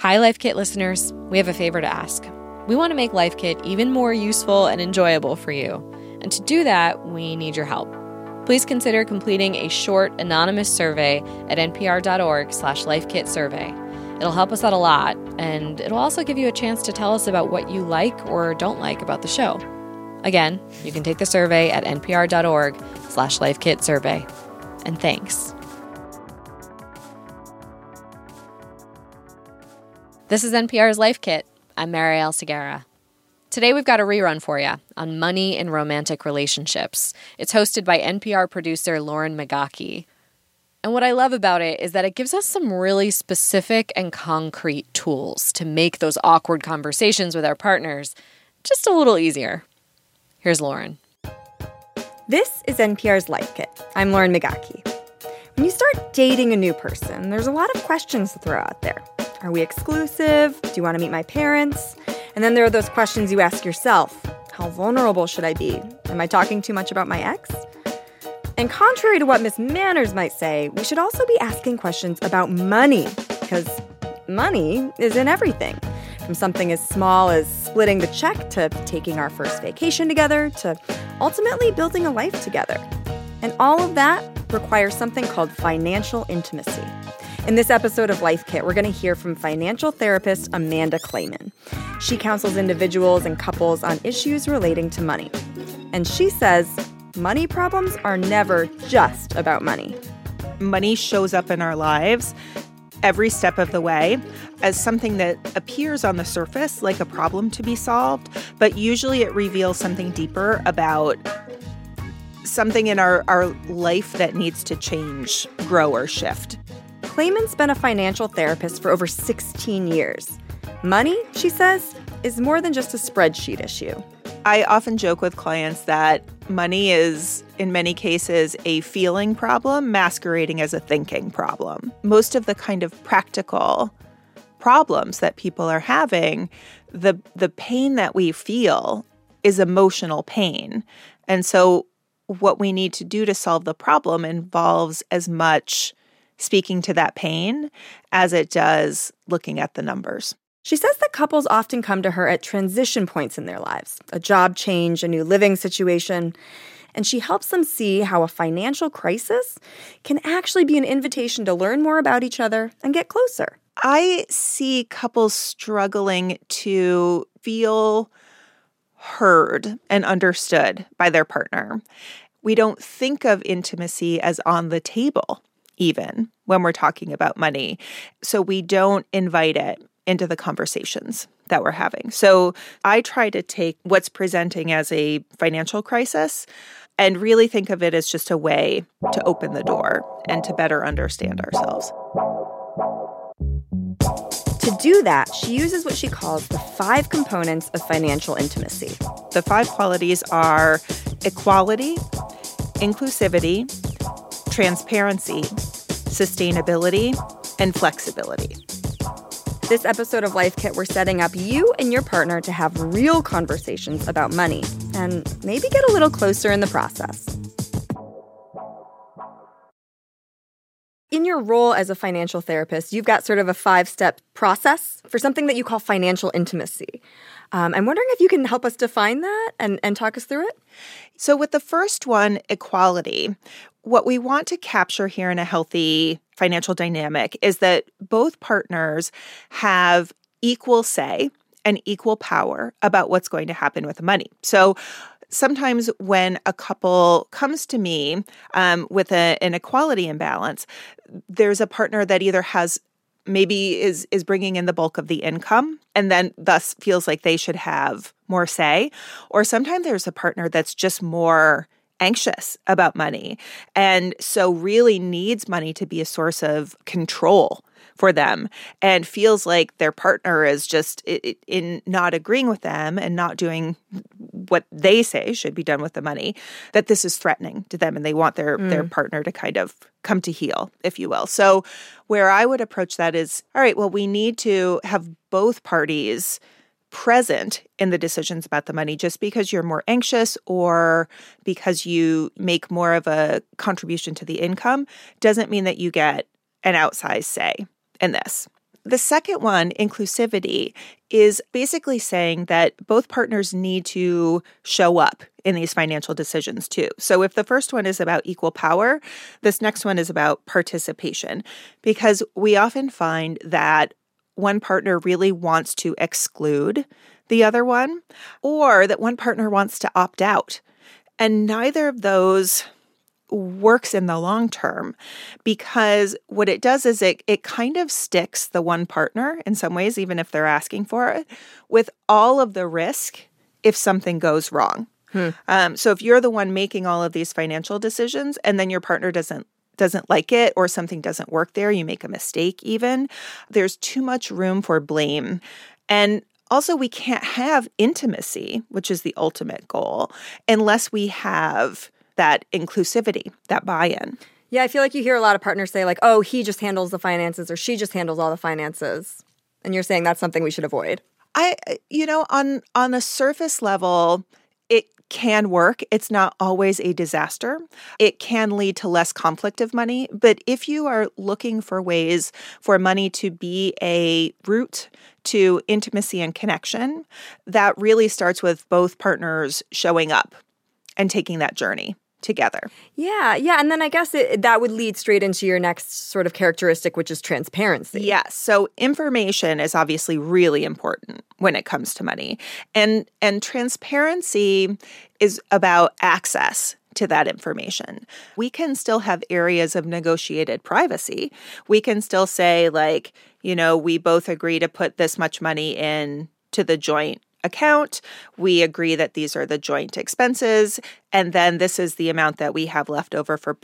Hi, LifeKit listeners. We have a favor to ask. We want to make LifeKit even more useful and enjoyable for you. And to do that, we need your help. Please consider completing a short, anonymous survey at npr.org/LifeKit survey. It'll help us out a lot, and it'll also give you a chance to tell us about what you like or don't like about the show. Again, you can take the survey at npr.org/LifeKit survey. And thanks. This is NPR's Life Kit. I'm Marielle Segarra. Today we've got a rerun for you on money and romantic relationships. It's hosted by NPR producer Lauren Migaki. And what I love about it is that it gives us some really specific and concrete tools to make those awkward conversations with our partners just a little easier. Here's Lauren. This is NPR's Life Kit. I'm Lauren Migaki. When you start dating a new person, there's a lot of questions to throw out there. Are we exclusive? Do you want to meet my parents? And then there are those questions you ask yourself. How vulnerable should I be? Am I talking too much about my ex? And contrary to what Miss Manners might say, we should also be asking questions about money, because money is in everything. From something as small as splitting the check to taking our first vacation together to ultimately building a life together. And all of that requires something called financial intimacy. In this episode of Life Kit, we're going to hear from financial therapist Amanda Clayman. She counsels individuals and couples on issues relating to money. And she says money problems are never just about money. Money shows up in our lives every step of the way as something that appears on the surface like a problem to be solved, but usually it reveals something deeper about something in our life that needs to change, grow, or shift. Clayman's been a financial therapist for over 16 years. Money, she says, is more than just a spreadsheet issue. I often joke with clients that money is, in many cases, a feeling problem masquerading as a thinking problem. Most of the kind of practical problems that people are having, the pain that we feel is emotional pain. And so what we need to do to solve the problem involves as much speaking to that pain as it does looking at the numbers. She says that couples often come to her at transition points in their lives, a job change, a new living situation, and she helps them see how a financial crisis can actually be an invitation to learn more about each other and get closer. I see couples struggling to feel heard and understood by their partner. We don't think of intimacy as on the table, even when we're talking about money. So we don't invite it into the conversations that we're having. So I try to take what's presenting as a financial crisis and really think of it as just a way to open the door and to better understand ourselves. To do that, she uses what she calls the 5 components of financial intimacy. The 5 qualities are equality, inclusivity, transparency, sustainability, and flexibility. This episode of Life Kit, we're setting up you and your partner to have real conversations about money and maybe get a little closer in the process. In your role as a financial therapist, you've got sort of a 5-step process for something that you call financial intimacy. I'm wondering if you can help us define that and talk us through it. So with the first one, equality, what we want to capture here in a healthy financial dynamic is that both partners have equal say and equal power about what's going to happen with the money. So sometimes when a couple comes to me with an equality imbalance, there's a partner that either has maybe is bringing in the bulk of the income and then thus feels like they should have more say. Or sometimes there's a partner that's just more anxious about money and so really needs money to be a source of control for them and feels like their partner is just in not agreeing with them and not doing what they say should be done with the money, that this is threatening to them and they want their partner to kind of come to heel, if you will. So where I would approach that is, all right, well, we need to have both parties present in the decisions about the money. Just because you're more anxious or because you make more of a contribution to the income doesn't mean that you get an outsized say in this. The second one, inclusivity, is basically saying that both partners need to show up in these financial decisions too. So if the first one is about equal power, this next one is about participation, because we often find that one partner really wants to exclude the other one, or that one partner wants to opt out. And neither of those works in the long term, because what it does is it kind of sticks the one partner in some ways, even if they're asking for it, with all of the risk if something goes wrong. So if you're the one making all of these financial decisions and then your partner doesn't like it, or something doesn't work there, you make a mistake even, there's too much room for blame. And also, we can't have intimacy, which is the ultimate goal, unless we have that inclusivity, that buy-in. Yeah, I feel like you hear a lot of partners say like, oh, he just handles the finances or she just handles all the finances. And you're saying that's something we should avoid. On a surface level, it can work. It's not always a disaster. It can lead to less conflict of money. But if you are looking for ways for money to be a route to intimacy and connection, that really starts with both partners showing up and taking that journey together. Yeah. And then I guess that would lead straight into your next sort of characteristic, which is transparency. Yes. So information is obviously really important when it comes to money. And transparency is about access to that information. We can still have areas of negotiated privacy. We can still say like, we both agree to put this much money in to the joint account. We agree that these are the joint expenses, and then this is the amount that we have left over for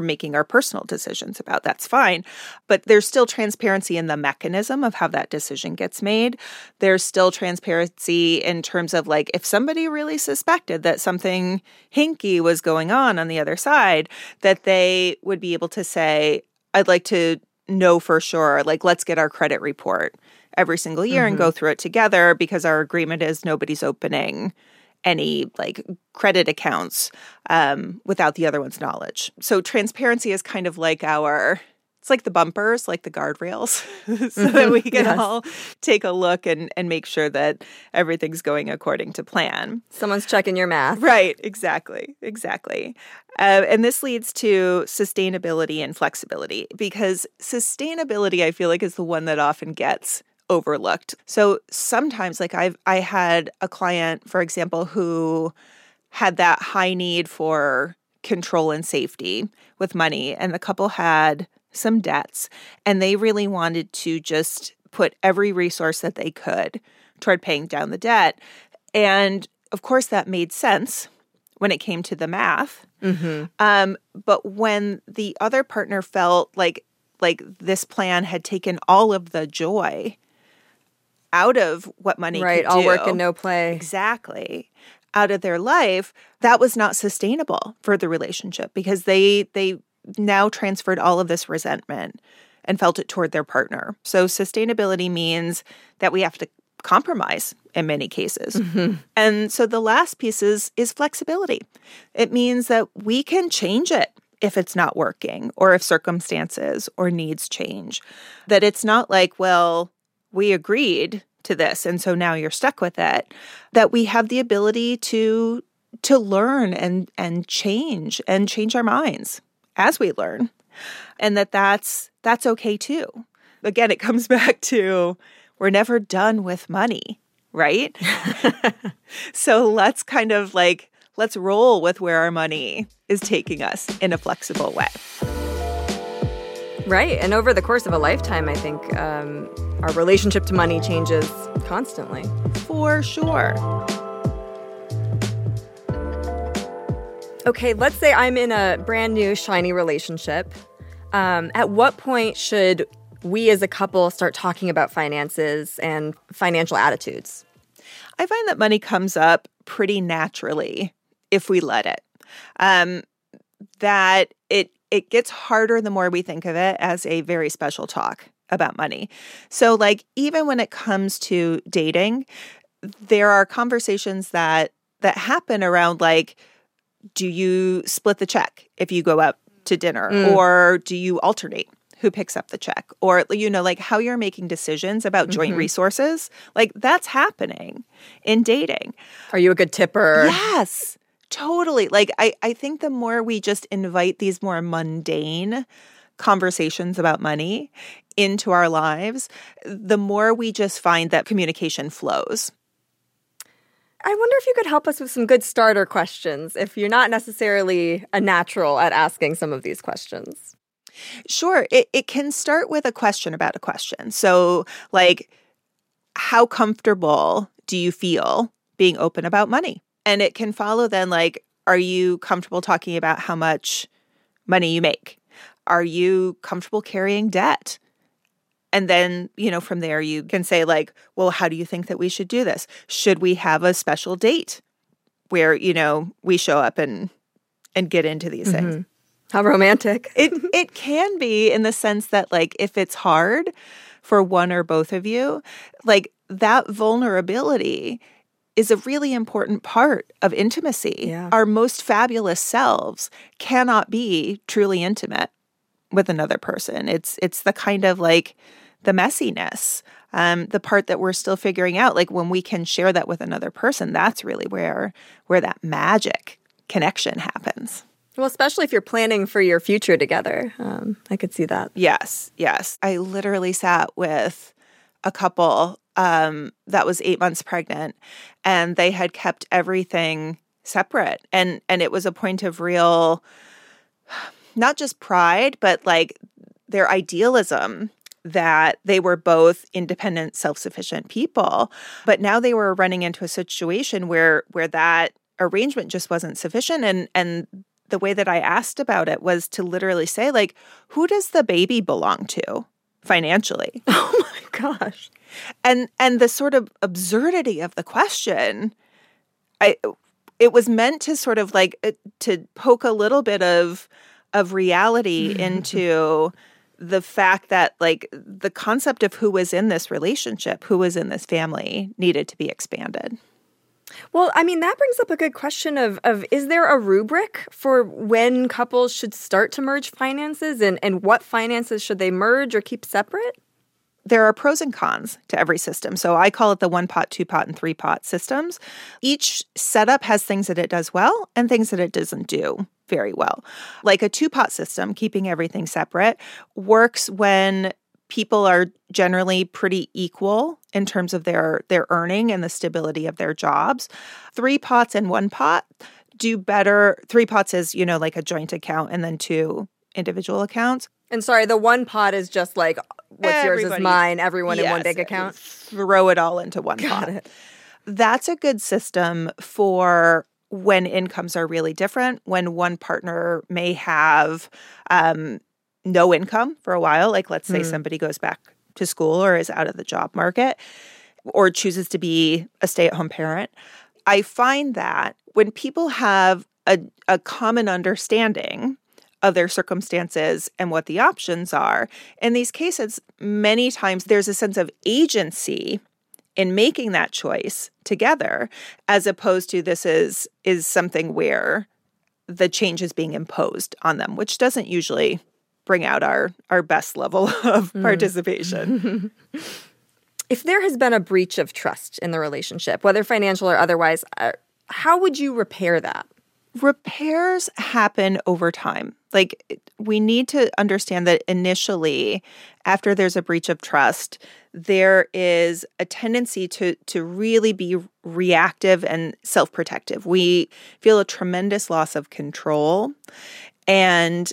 making our personal decisions about. That's fine. But there's still transparency in the mechanism of how that decision gets made. There's still transparency in terms of like, if somebody really suspected that something hinky was going on the other side, that they would be able to say, I'd like to know for sure, like, let's get our credit report every single year and go through it together, because our agreement is nobody's opening any like credit accounts without the other one's knowledge. So transparency is kind of like it's like the bumpers, like the guardrails, so that we can all take a look and make sure that everything's going according to plan. Someone's checking your math. Right, exactly. And this leads to sustainability and flexibility, because sustainability, I feel like, is the one that often gets overlooked. So sometimes, like I had a client, for example, who had that high need for control and safety with money, and the couple had some debts, and they really wanted to just put every resource that they could toward paying down the debt. And of course, that made sense when it came to the math. But when the other partner felt like this plan had taken all of the joy out of what money could do. Right, all work and no play. Exactly. Out of their life, that was not sustainable for the relationship, because they now transferred all of this resentment and felt it toward their partner. So sustainability means that we have to compromise in many cases. And so the last piece is flexibility. It means that we can change it if it's not working, or if circumstances or needs change. That it's not like, well, we agreed to this, and so now you're stuck with it. That we have the ability to learn and change our minds as we learn, and that's okay too. Again, it comes back to we're never done with money, right? So let's kind of like let's roll with where our money is taking us in a flexible way. Right, and over the course of a lifetime, I think our relationship to money changes constantly. For sure. Okay, let's say I'm in a brand new, shiny relationship. At what point should we as a couple start talking about finances and financial attitudes? I find that money comes up pretty naturally if we let it. That it gets harder the more we think of it as a very special talk about money. So like even when it comes to dating, there are conversations that happen around like, do you split the check if you go out to dinner or do you alternate who picks up the check, or, you know, like how you're making decisions about joint resources. Like that's happening in dating. Are you a good tipper? Yes, totally. Like I think the more we just invite these more mundane conversations about money into our lives, the more we just find that communication flows. I wonder if you could help us with some good starter questions if you're not necessarily a natural at asking some of these questions. Sure. It can start with a question about a question. So, like, how comfortable do you feel being open about money? And it can follow then, like, are you comfortable talking about how much money you make? Are you comfortable carrying debt? And then, you know, from there you can say, like, well, how do you think that we should do this? Should we have a special date where, you know, we show up and get into these things? How romantic. It can be, in the sense that, like, if it's hard for one or both of you, like, that vulnerability is a really important part of intimacy. Yeah. Our most fabulous selves cannot be truly intimate with another person. It's the kind of, like, the messiness, the part that we're still figuring out. Like, when we can share that with another person, that's really where that magic connection happens. Well, especially if you're planning for your future together. I could see that. Yes, yes. I literally sat with a couple that was 8 months pregnant, and they had kept everything separate. And it was a point of real, not just pride, but, like, their idealism that they were both independent, self-sufficient people. But now they were running into a situation where that arrangement just wasn't sufficient. And the way that I asked about it was to literally say, like, who does the baby belong to financially? Oh my gosh. And the sort of absurdity of the question, it was meant to sort of, like, to poke a little bit of reality into the fact that, like, the concept of who was in this relationship, who was in this family, needed to be expanded. Well, I mean, that brings up a good question of is there a rubric for when couples should start to merge finances, and what finances should they merge or keep separate? There are pros and cons to every system. So I call it the one pot, two pot, and three pot systems. Each setup has things that it does well and things that it doesn't do very well. Like a two pot system, keeping everything separate, works when people are generally pretty equal in terms of their earning and the stability of their jobs. Three pots and one pot do better. Three pots is, you know, like a joint account and then two individual accounts. And sorry, the one pot is just like, what's yours is mine, everyone in one big account. Throw it all into one pot. That's a good system for when incomes are really different, when one partner may have no income for a while. Like, let's say somebody goes back to school or is out of the job market or chooses to be a stay-at-home parent. I find that when people have a common understanding of their circumstances and what the options are, in these cases, many times there's a sense of agency in making that choice together, as opposed to this is something where the change is being imposed on them, which doesn't usually bring out our best level of participation. If there has been a breach of trust in the relationship, whether financial or otherwise, how would you repair that? Repairs happen over time. Like, we need to understand that initially, after there's a breach of trust, there is a tendency to really be reactive and self-protective. We feel a tremendous loss of control. And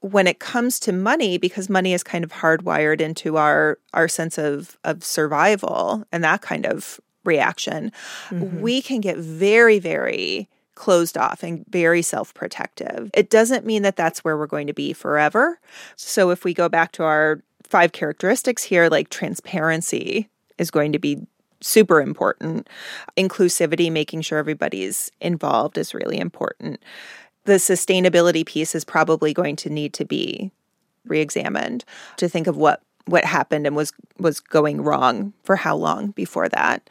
when it comes to money, because money is kind of hardwired into our sense of survival and that kind of reaction, we can get very, very closed off and very self-protective. It doesn't mean that that's where we're going to be forever. So if we go back to our 5 characteristics here, like, transparency is going to be super important. Inclusivity, making sure everybody's involved, is really important. The sustainability piece is probably going to need to be reexamined to think of what happened and was going wrong for how long before that.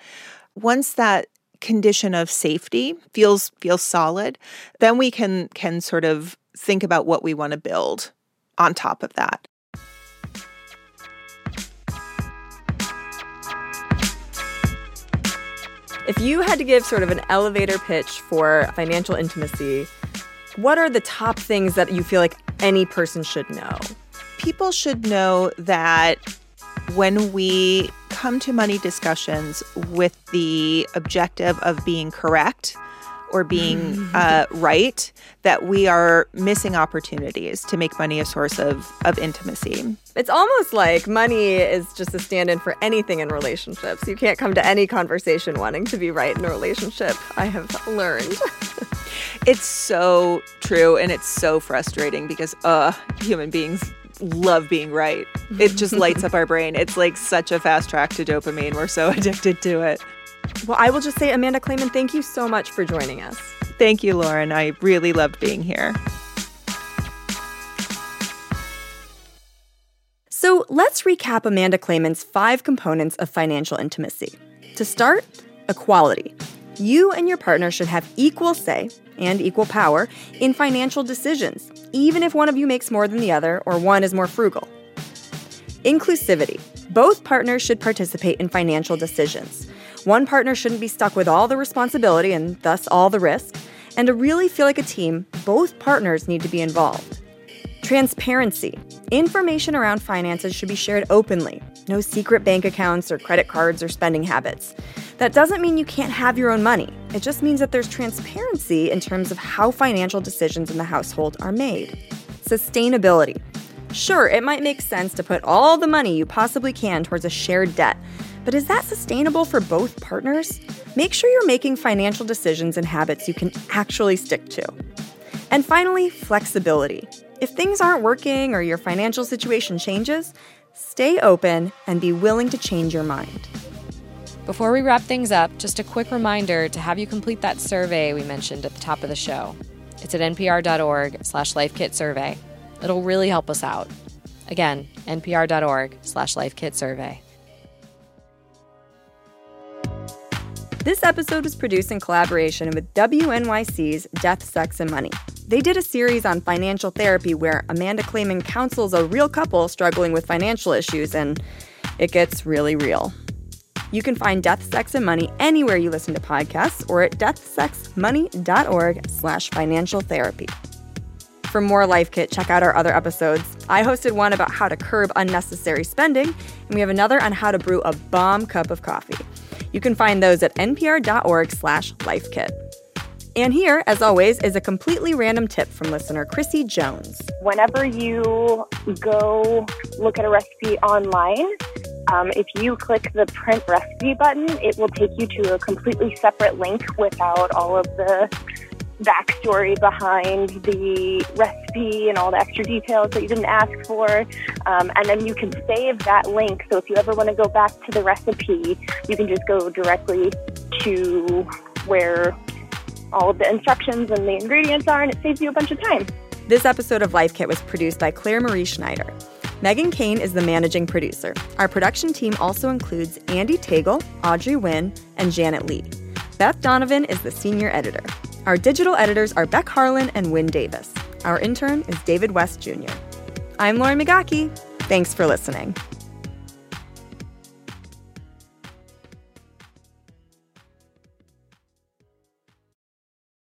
Once that condition of safety feels solid, then we can sort of think about what we want to build on top of that. If you had to give sort of an elevator pitch for financial intimacy, what are the top things that you feel like any person should know? People should know that when we come to money discussions with the objective of being correct or being right, that we are missing opportunities to make money a source of intimacy. It's almost like money is just a stand-in for anything in relationships. You can't come to any conversation wanting to be right in a relationship, I have learned. It's so true, and it's so frustrating because human beings love being right. It just lights up our brain. It's like such a fast track to dopamine. We're so addicted to it. Well, I will just say, Amanda Clayman, thank you so much for joining us. Thank you, Lauren. I really loved being here. So let's recap Amanda Clayman's 5 components of financial intimacy. To start, equality. You and your partner should have equal say and equal power in financial decisions, even if one of you makes more than the other or one is more frugal. Inclusivity. Both partners should participate in financial decisions. One partner shouldn't be stuck with all the responsibility and thus all the risk. And to really feel like a team, both partners need to be involved. Transparency. Information around finances should be shared openly. No secret bank accounts or credit cards or spending habits. That doesn't mean you can't have your own money. It just means that there's transparency in terms of how financial decisions in the household are made. Sustainability. Sure, it might make sense to put all the money you possibly can towards a shared debt, but is that sustainable for both partners? Make sure you're making financial decisions and habits you can actually stick to. And finally, flexibility. If things aren't working or your financial situation changes, stay open and be willing to change your mind. Before we wrap things up, just a quick reminder to have you complete that survey we mentioned at the top of the show. It's at npr.org/LifeKit survey. It'll really help us out. Again, npr.org/LifeKit survey. This episode was produced in collaboration with WNYC's Death, Sex, and Money. They did a series on financial therapy where Amanda Clayman counsels a real couple struggling with financial issues, and it gets really real. You can find Death, Sex, and Money anywhere you listen to podcasts or at deathsexmoney.org/financial therapy. For more Life Kit, check out our other episodes. I hosted one about how to curb unnecessary spending, and we have another on how to brew a bomb cup of coffee. You can find those at npr.org/LifeKit. And here, as always, is a completely random tip from listener Chrissy Jones. Whenever you go look at a recipe online, if you click the print recipe button, it will take you to a completely separate link without all of the backstory behind the recipe and all the extra details that you didn't ask for. And then you can save that link. So if you ever want to go back to the recipe, you can just go directly to where all of the instructions and the ingredients are, and it saves you a bunch of time. This episode of Life Kit was produced by Claire Marie Schneider. Megan Kane is the managing producer. Our production team also includes Andy Tagle, Audrey Wynn, and Janet Lee. Beth Donovan is the senior editor. Our digital editors are Beck Harlan and Wynne Davis. Our intern is David West Jr. I'm Lauren Migaki. Thanks for listening.